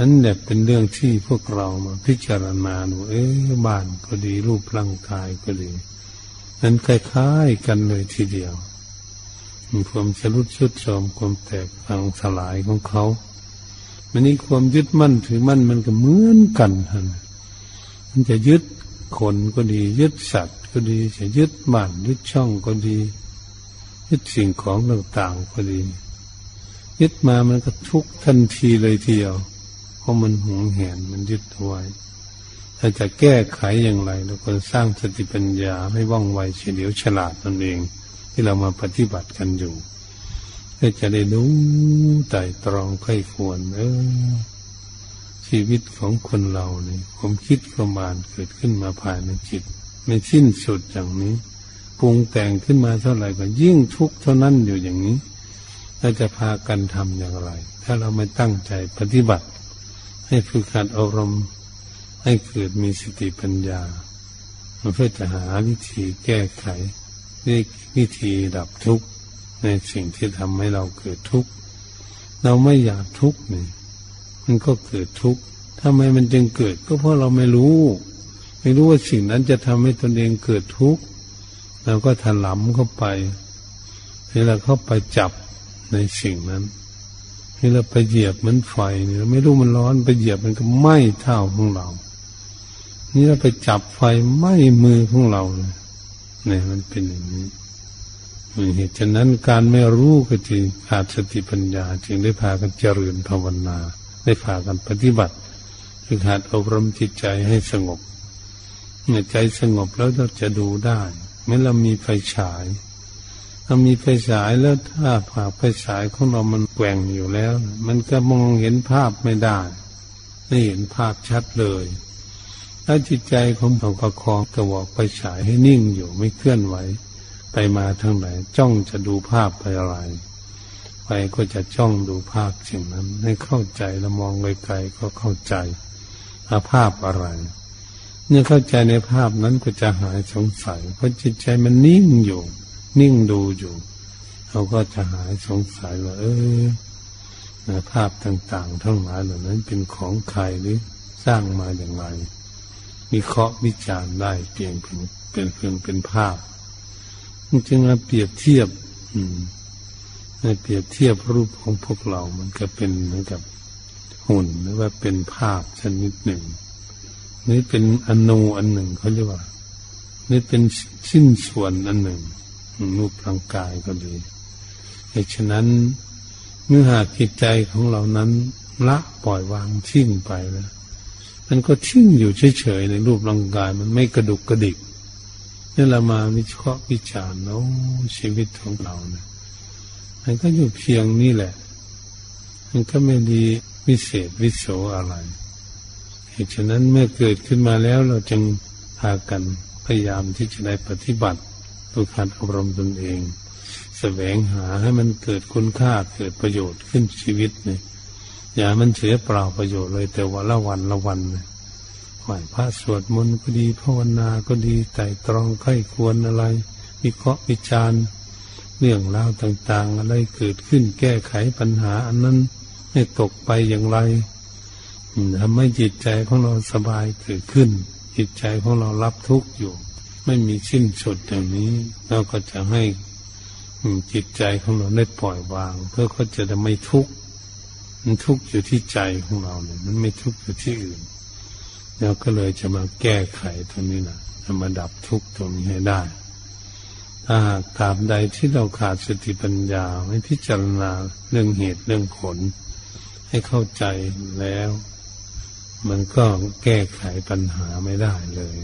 นั่นแหละเป็นเรื่องที่พวกเรามาพิจารณาดูเอ๊ะบ้านก็ดีรูปร่างกายก็ดีนั้นคล้ายๆกันเลยทีเดียวมีความชรุดชุดโทรมความแตกพังสลายของเขามันนี่ความยึดมั่นถือมั่นมันก็เหมือนกันท่านมันจะยึดคนก็ดียึดสัตว์ก็ดีจะยึดบ้านยึดช่องก็ดียึดสิ่งของต่างๆก็ดียึดมามันก็ทุกทันทีเลยทีเดียวเพราะมันหวงแหนมันยึดเอาไว้ ถ้าจะแก้ไขอย่างไรเราควรสร้างสติปัญญาให้ว่องไวเฉลียวฉลาดนั่นเองที่เรามาปฏิบัติกันอยู่เพื่อจะได้รู้ไต่ตรองไข้ควรเออชีวิตของคนเราเนี่ยความคิดความอ่านเกิดขึ้นมาภายในจิตไม่สิ้นสุดอย่างนี้ปรุงแต่งขึ้นมาเท่าไหร่ก็ยิ่งทุกข์เท่านั้นอยู่อย่างนี้เราจะพากันทำอย่างไรถ้าเราไม่ตั้งใจปฏิบัติให้ฝึกหัดอารมณ์ให้เกิดมีสติปัญญาเพื่อจะหาวิธีแก้ไขวิธีดับทุกข์ในสิ่งที่ทำให้เราเกิดทุกข์เราไม่อยากทุกข์นี่มันก็เกิดทุกข์ทำไมมันจึงเกิดก็เพราะเราไม่รู้ไม่รู้ว่าสิ่งนั้นจะทำให้ตนเองเกิดทุกข์เราก็ถลำเข้าไปที่เราเข้าไปจับในสิ่งนั้นที่เราไปเหยียบเหมือนไฟนี่เราไม่รู้มันร้อนไปเหยียบมันก็ไหม้เท้าของเรานี่เราไปจับไฟไหม้มือของเราเนี่ยมันเป็นอย่างนี้เหตุฉะนั้นการไม่รู้ก็จึงขาดสติปัญญาจึงได้พากันเจริญภาวนาได้พากันปฏิบัติคือขาดอบรมจิตใจให้สงบเมื่อใจสงบแล้วเราจะดูได้เมื่อเรามีไฟฉายถ้ามีไฟฉายแล้วถ้าผ่าไฟฉายของเรามันแกว่งอยู่แล้วมันก็มองเห็นภาพไม่ได้ไม่เห็นภาพชัดเลยถ้าจิตใจของเราประคองกระบอกไฟฉายให้นิ่งอยู่ไม่เคลื่อนไหวไปมาทางไหนจ้องจะดูภาพไปอะไรไปก็จะจ้องดูภาพสิ่งนั้นให้เข้าใจแล้วมองไกลๆก็เข้าใจอาภาพอะไรเมื่อเข้าใจในภาพนั้นก็จะหายสงสัยเพราะจิตใจมันนิ่งอยู่นิ่งดูอยู่เราก็จะหายสงสัยว่าเออภาพต่างๆทั้งหลายเหล่านั้นเป็นของใครหรือสร้างมาอย่างไรวิเคราะห์วิจารณ์ได้เพียงเป็นเพียงเป็นภาพจึงมาเปรียบเทียบในเปรียบเทียบรูปของพวกเรามันก็เป็นเหมือนกับหุ่นหรือว่าเป็นภาพชนิดหนึ่งนี่เป็นอนูอันหนึ่งเขาเรียกว่านี่เป็นชิ้นส่วนอันหนึ่งรูปร่างกายก็ดีเพราะฉะนั้นเมื่อหากจิตใจของเรานั้นละปล่อยวางทิ้งไปแล้วมันก็ทิ้งอยู่เฉยๆในรูปร่างกายมันไม่กระดุกกระดิกนี่เรามาวิเคราะห์วิจารณ์เอาชีวิตของเราเนี่ยมันก็อยู่เพียงนี่แหละมันก็ไม่ดีวิเศษวิโสอะไรเหตุฉะนั้นเมื่อเกิดขึ้นมาแล้วเราจึงพากันพยายามที่จะได้ปฏิบัติฝึกหัดอบรมตนเองแสวงหาให้มันเกิดคุณค่าเกิดประโยชน์ขึ้นชีวิตเนี่ยอย่ามันเสียเปล่าประโยชน์เลยแต่วันละวันละวันเนี่ยไหว้พระสวดมนต์ก็ดีภาวนาก็ดีไต่ตรองไข้ควรอะไรวิเคราะห์วิจารณ์เรื่องราวต่างๆอะไรเกิดขึ้นแก้ไขปัญหาอันนั้นให้ตกไปอย่างไรทำให้จิตใจของเราสบายเกิดขึ้นจิตใจของเรารับทุกข์อยู่ไม่มีสิ้นสุดอย่างนี้เราก็จะให้จิตใจของเราได้ปล่อยวางเพื่อเขาจะได้ไม่ทุกข์มันทุกข์อยู่ที่ใจของเราเนี่ยมันไม่ทุกข์อยู่ที่อื่นเราก็เลยจะมาแก้ไขตรงนี้นะจะมาดับทุกข์ตรงนี้ให้ได้ถ้าหากตราบใดที่เราขาดสติปัญญาไม่พิจารณาเรื่องเหตุเรื่องผลให้เข้าใจแล้วมันก็แก้ไขปัญหาไม่ได้เลย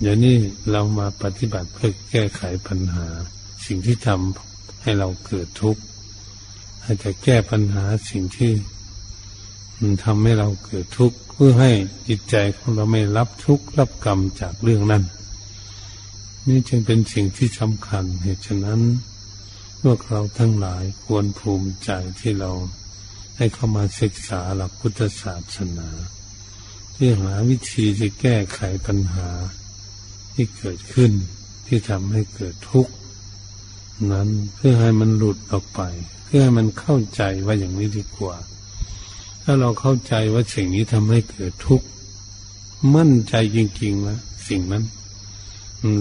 เดี๋ยวนี้เรามาปฏิบัติเพื่อแก้ไขปัญหาสิ่งที่ทำให้เราเกิดทุกข์อาจจะแก้ปัญหาสิ่งที่มันทำให้เราเกิดทุกข์เพื่อให้จิตใจของเราไม่รับทุกข์รับกรรมจากเรื่องนั้นนี่จึงเป็นสิ่งที่สำคัญเหตุฉะนั้นพวกเราทั้งหลายควรภูมิใจที่เราให้เข้ามาศึกษาหลักพุทธศาสนาที่หาวิธีที่แก้ไขปัญหาที่เกิดขึ้นที่ทำให้เกิดทุกข์นั้นเพื่อให้มันหลุดออกไปเพื่อให้มันเข้าใจว่าอย่างนี้ดีกว่าถ้าเราเข้าใจว่าสิ่งนี้ทำให้เกิดทุกข์มั่นใจจริงๆนะสิ่งนั้น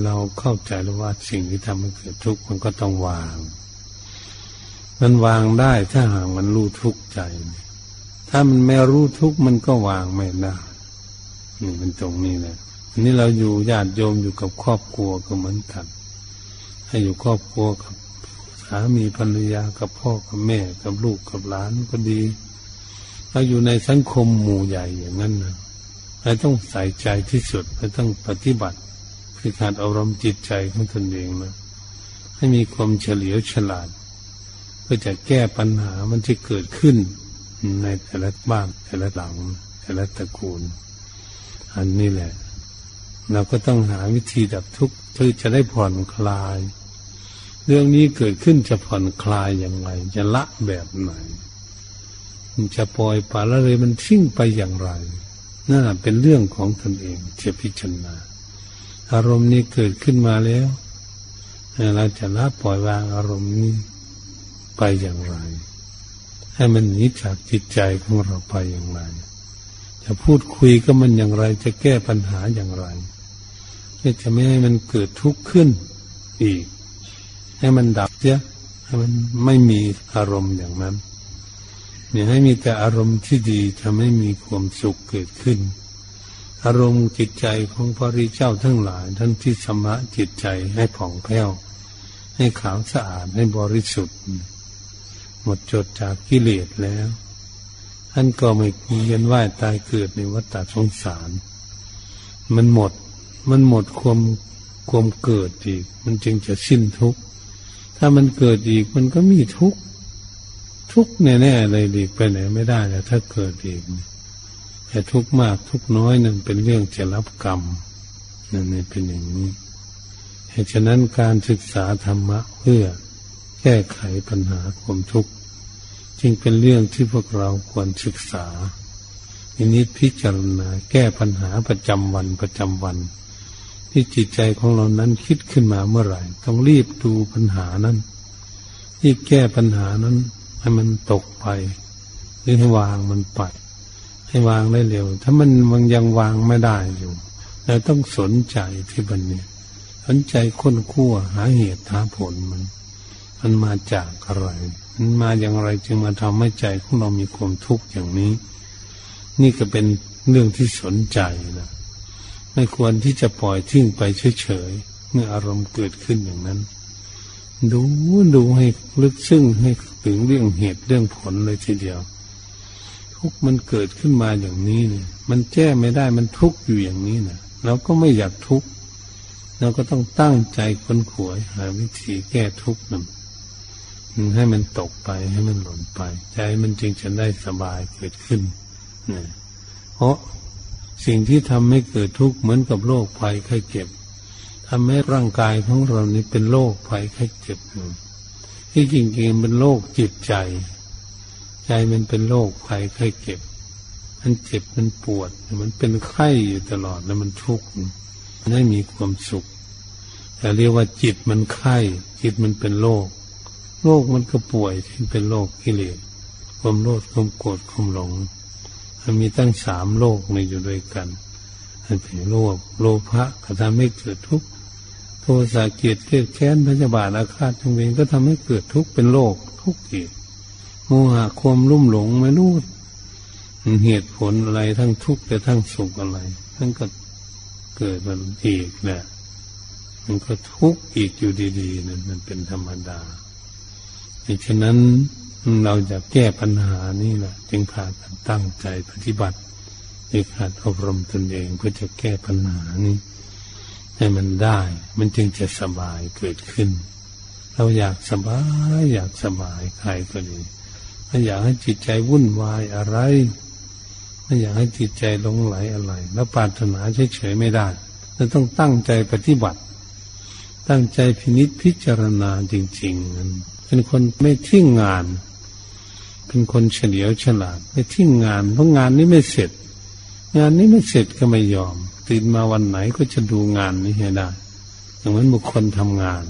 เราเข้าใจแล้วว่าสิ่งที่ทำให้เกิดทุกข์มันก็ต้องวางมันวางได้ถ้าหากมันรู้ทุกข์ใจถ้ามันไม่รู้ทุกข์มันก็วางไม่ได้นี่มันตรงนี้แหละอันนี้เราอยู่ญาติโยมอยู่กับครอบครัวก็เหมือนกันให้อยู่ครอบครัวกับสามีภรรยากับพ่อกับแม่กับลูกกับหลานก็ดีเราอยู่ในสังคมหมู่ใหญ่อย่างนั้นนะ และต้องใส่ใจที่สุดและต้องปฏิบัติคือการอารมณ์จิตใจของตนเองนะให้มีความเฉลียวฉลาดเพื่อจะแก้ปัญหามันที่เกิดขึ้นในแต่ละบ้านแต่ละหลังแต่ละตระกูลอันนี้แหละเราก็ต้องหาวิธีดับทุกข์เพื่อจะได้ผ่อนคลายเรื่องนี้เกิดขึ้นจะผ่อนคลายอย่างไรจะละแบบไหนจะปล่อยปละละเลยมันทิ้งไปอย่างไรนั่นเป็นเรื่องของตนเองจะพิจารณาอารมณ์นี้เกิดขึ้นมาแล้วเราจะละปล่อยวางอารมณ์นี้ไปอย่างไรให้มันหนีจากจิตใจของเราไปอย่างไรจะพูดคุยกับมันอย่างไรจะแก้ปัญหาอย่างไรจะไม่ให้มันเกิดทุกข์ขึ้นอีกให้มันดับเสียให้มันไม่มีอารมณ์อย่างนั้นเนี่ยให้มีแต่อารมณ์ที่ดีทำให้มีความสุขเกิดขึ้นอารมณ์จิตใจของพระริเจ้าทั้งหลายท่านที่ชำระจิตใจให้ผ่องแผ้วให้ขาวสะอาดให้บริสุทธิ์หมดจดจากกิเลสแล้วท่านก็ไม่เวียนว่ายตายเกิดในวัฏสงสารมันหมดมันหมดความความเกิดอีกมันจึงจะสิ้นทุกข์ถ้ามันเกิดอีกมันก็มีทุกข์ทุกข์แน่ๆเลยหลีกไปไหนไม่ได้แล้วถ้าเกิดอีกแต่ทุกข์มากทุกข์น้อยนั่นเป็นเรื่องจะรับกรรมนั่นนี่เป็นอย่างนี้เหตุฉะนั้นการศึกษาธรรมะเพื่อแก้ไขปัญหาความทุกข์จึงเป็นเรื่องที่พวกเราควรศึกษาอันนี้พิจารณาแก้ปัญหาประจำวันประจำวันที่จิตใจของเรานั้นคิดขึ้นมาเมื่อไหร่ต้องรีบดูปัญหานั้นรีบแก้ปัญหานั้นให้มันตกไปหรือให้วางมันไปให้วางได้เร็วถ้ามันมันยังวางไม่ได้อยู่เราต้องสนใจที่มันเนี่ยสนใจค้นคว้าหาเหตุหาผลมันมันมาจากอะไรมันมาอย่างไรจึงมาทำให้ใจของเรามีความทุกข์อย่างนี้นี่ก็เป็นเรื่องที่สนใจนะไม่ควรที่จะปล่อยทิ้งไปเฉยๆเมื่ออารมณ์เกิดขึ้นอย่างนั้นดูดูให้ลึกซึ้งให้ถึงเรื่องเหตุเรื่องผลเลยทีเดียวทุกข์มันเกิดขึ้นมาอย่างนี้เนี่ยมันแก้ไม่ได้มันทุกข์อยู่อย่างนี้นะเราก็ไม่อยากทุกข์เราก็ต้องตั้งใจค้นขวยหาวิธีแก้ทุกข์นั้นให้มันตกไปให้มันหล่นไปใจมันจึงจะได้สบายเกิดขึ้นนะเพราะสิ่งที่ทำให้เกิดทุกข์เหมือนกับโรคภัยไข้เจ็บทำให้ร่างกายของเรานี่เป็นโรคภัยไข้เจ็บที่จริงๆเป็นโรคจิตใจใจมันเป็นโรคภัยไข้เจ็บมันเจ็บมันปวดมันเป็นไข้อยู่ตลอดแล้วมันทุกข์ไม่มีความสุขแต่เรียกว่าจิตมันไข้จิตมันเป็นโรคโรคมันก็ป่วยที่เป็นโรคกิเลสความโลภความโกรธความหลงมันมีตั้งสามโรคในอยู่ด้วยกันอันเป็นโลภโลภะก็ทำให้เกิดทุกข์โทสะเกลียดเกลียดแค้นพยาบาทอาฆาตจงเวรก็ทำให้เกิดทุกข์เป็นโลกทุกข์อีกโมหะความลุ่มหลงไม่รู้เหตุผลอะไรทั้งทุกข์และทั้งสุขอะไรทั้งก็เกิดมันอีกแหละมันก็ทุกข์อีกอยู่ดีๆนั่นมันเป็นธรรมดาฉะนั้นเราจะแก้ปัญหานี่แหละจึงพากันตั้งใจปฏิบัติอีกหัดอบรมตนเองเพื่อจะแก้ปัญหานี้ให้มันได้มันจึงจะสบายเกิดขึ้นเราอยากสบายอยากสบายใครก็ดีไม่อยากให้จิตใจวุ่นวายอะไรไม่อยากให้จิตใจหลงไหลอะไรแล้วปรารถนาเฉยๆไม่ได้เราต้องตั้งใจปฏิบัติตั้งใจพินิจพิจารณาจริงๆนั้นเป็นคนไม่ทิ้งงานเป็นคนเฉลียวฉลาดไม่ทิ้งงานเพราะงานนี้ไม่เสร็จงานนี้ไม่เสร็จก็ไม่ยอมตื่นมาวันไหนก็จะดูงานนี้ให้ได้อย่างนั้นบุคคลทำงาน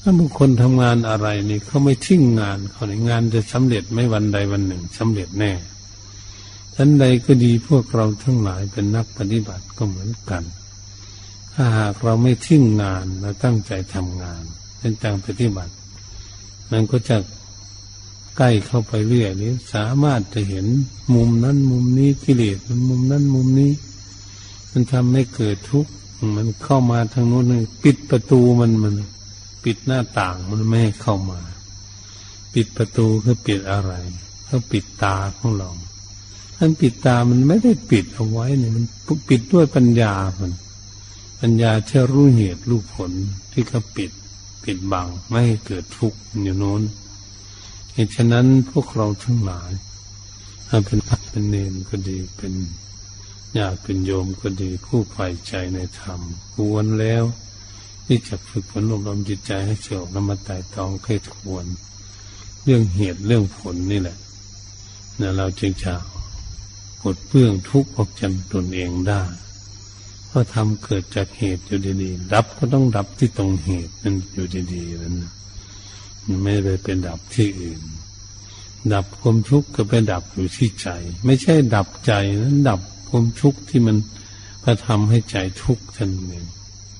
ถ้าบุคคลทำงานอะไรนี่เขาไม่ทิ้งงานเขาในงานจะสำเร็จไม่วันใดวันหนึ่งสำเร็จแน่ทันใดก็ดีพวกเราทั้งหลายเป็นนักปฏิบัติก็เหมือนกันถ้าหากเราไม่ทิ้งงานเราตั้งใจทำงานเป็นทางปฏิบัติมันก็จะใกล้เข้าไปเรื่อยนี้สามารถจะเห็นมุมนั้นมุมนี้กิเลสมันมุมนั้นมุมนี้มันทำให้เกิดทุกข์มันเข้ามาทางโน้นปิดประตูมันมันปิดหน้าต่างมันไม่ให้เข้ามาปิดประตูคือปิดอะไรก็ปิดตาของเรา ท่านปิดตามันไม่ได้ปิดเอาไว้เนี่ยมันปิดด้วยปัญญามันปัญญาเชื่อรู้เหตุรู้ผลที่เขาปิดปิดบังไม่ให้เกิดทุกข์อยู่โน้นเหตุฉะนั้นพวกเราทั้งหลายเป็นพระเป็นเนรก็ดีเป็นญาติเป็นโยมก็ดีผู้ใฝ่ใจในธรรมควรแล้วที่จะฝึกฝนอบรมจิตใจให้เฉลียวนำมาไต่ตองให้ควรเรื่องเหตุเรื่องผลนี่แหละเนี่ยเราจึงจะปลดเปลื้องทุกข์ออกจากตนเองได้เพราะธรรมเกิดจากเหตุอยู่ดีๆดับก็ต้องดับที่ตรงเหตุนั่นอยู่ดีๆนั่นไม่ได้เป็นดับที่อื่นดับความทุกข์ก็ไปดับอยู่ที่ใจไม่ใช่ดับใจนั้นดับความทุกข์ที่มันกระทำให้ใจทุกข์ท่านเอง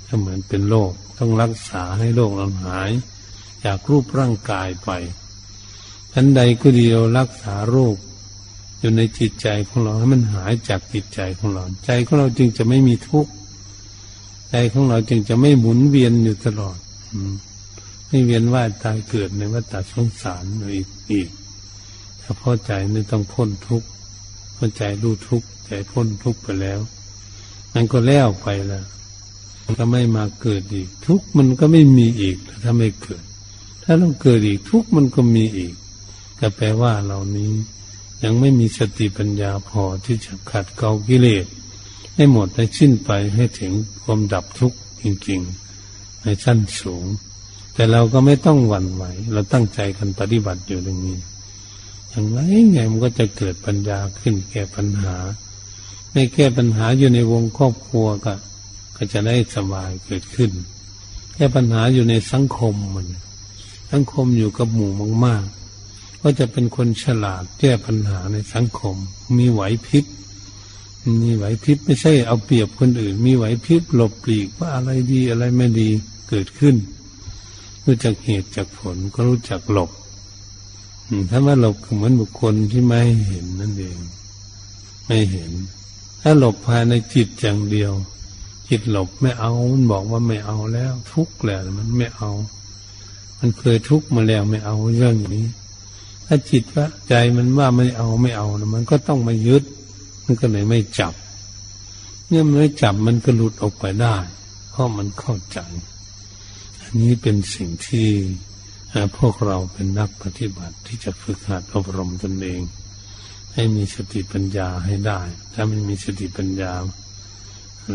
ถ้าเหมือนเป็นโรคต้องรักษาให้โรคเราหายจากรูปร่างกายไปทันใดก็ดีเรารักษาโรคอยู่ในจิตใจของเราให้มันหายจากจิตใจของเราใจของเราจึงจะไม่มีทุกข์ใจของเราจึงจะไม่หมุนเวียนอยู่ตลอดไม่เวียนว่ายตายเกิดในวัฏสงสารอีกอีกถ้าพอใจนี่ต้องพ้นทุกข์พอใจรู้ทุกข์ใจพ้นทุกข์ไปแล้วมันก็แล้วไปแล้วมันก็ไม่มาเกิดอีกทุกข์มันก็ไม่มีอีกถ้าไม่เกิดถ้าเราเกิดอีกทุกข์มันก็มีอีกก็แปลว่าเหล่านี้ยังไม่มีสติปัญญาพอที่จะขัดเกลากิเลสให้หมดให้สิ้นไปให้ถึงความดับทุกข์จริงๆในชั้นสูงแต่เราก็ไม่ต้องหวั่นไหวเราตั้งใจกันปฏิบัติอยู่อย่างนี้อย่างไรไงมันก็จะเกิดปัญญาขึ้นแก้ปัญหาไม่แก้ปัญหาอยู่ในวงครอบครัวก็ก็จะได้สบายเกิดขึ้นแก้ปัญหาอยู่ในสังคมมันสังคมอยู่กับหมู่มากๆก็จะเป็นคนฉลาดแก้ปัญหาในสังคมมีไหวพริบมีไหวพริบไม่ใช่เอาเปรียบคนอื่นมีไหวพริบหลบหลีกว่าอะไรดีอะไรไม่ดีเกิดขึ้นรู้จักเหตุจากผลก็รู้จักหลบถ้าว่าหลบก็เหมือนบุคคลที่ไม่เห็นนั่นเองไม่เห็นถ้าหลบภายในจิตอย่างเดียวจิตหลบไม่เอามันบอกว่าไม่เอาแล้วทุกข์แล้วมันไม่เอามันเคยทุกข์มาแล้วไม่เอาเรื่องนี้ถ้าจิตว่าใจมันว่าไม่เอาไม่เอานะมันก็ต้องมายึดมันก็เลยไม่จับเนี่ยมันไม่จับมันก็หลุดออกไปได้เพราะมันเข้าใจอันนี้เป็นสิ่งที่พวกเราเป็นนักปฏิบัติที่จะฝึกหัดอบรมตนเองให้มีสติปัญญาให้ได้ถ้าไม่มีสติปัญญา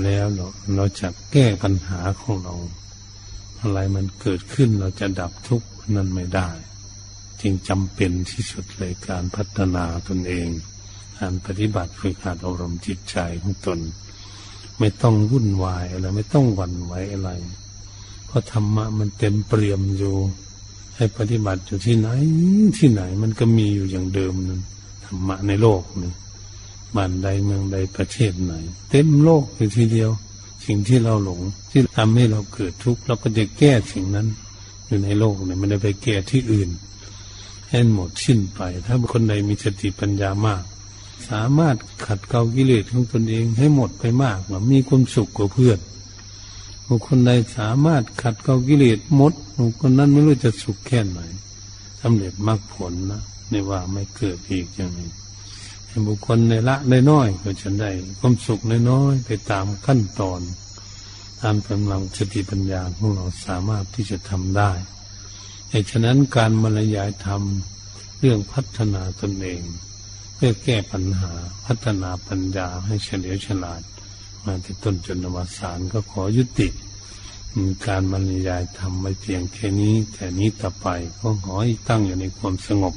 แล้วเราเราจะแก้ปัญหาของเราอะไรมันเกิดขึ้นเราจะดับทุกข์นั้นไม่ได้จึงจำเป็นที่สุดเลยการพัฒนาตนเองการปฏิบัติฝึกหัดอบรมจิตใจของตนไม่ต้องวุ่นวายอะไรไม่ต้องหวั่นไหวอะไรเพราะธรรมะมันเต็มเปี่ยมอยู่ให้ปฏิบัติอยู่ที่ไหนที่ไหนมันก็มีอยู่อย่างเดิมนั่นธรรมะในโลกนี่บ้านใดเมืองใดประเทศไหนเต็มโลกอยู่ทีเดียวสิ่งที่เราหลงที่ทำให้เราเกิดทุกข์เราก็จะแก้สิ่งนั้นอยู่ในโลกนี่ไม่ได้ไปแก้ที่อื่นให้หมดสิ้นไปถ้าคนใดมีสติปัญญามากสามารถขัดเกลากิเลสของตนเองให้หมดไปมากกว่ามีความสุขกว่าเพื่อนบุคคลใดสามารถขัดเกลากิเลสหมดบุคคลนั้นไม่รู้จะสุขแค่ไหนสำเร็จมรรคผลนะในว่าไม่เกิดอีกอย่างนี้บุคคลในละในน้อยก็จะได้ความสุขในน้อยไปตามขั้นตอนตามกำลังสติปัญญาของเราสามารถที่จะทำได้เหตุฉะนั้นการบรรยายธรรมเรื่องพัฒนาตนเองเพื่อแก้ปัญหาพัฒนาปัญญาให้เฉลียวฉลาดมาที่ต้นจนอวสานก็ขอยุติการบรรยายธรรมไว้เพียงแค่นี้แต่นี้ต่อไปก็ขอให้ตั้งอยู่ในความสงบ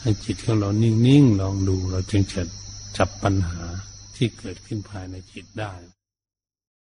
ให้จิตของเรานิ่งๆลองดูเราจึงจะจับปัญหาที่เกิดขึ้นภายในจิตได้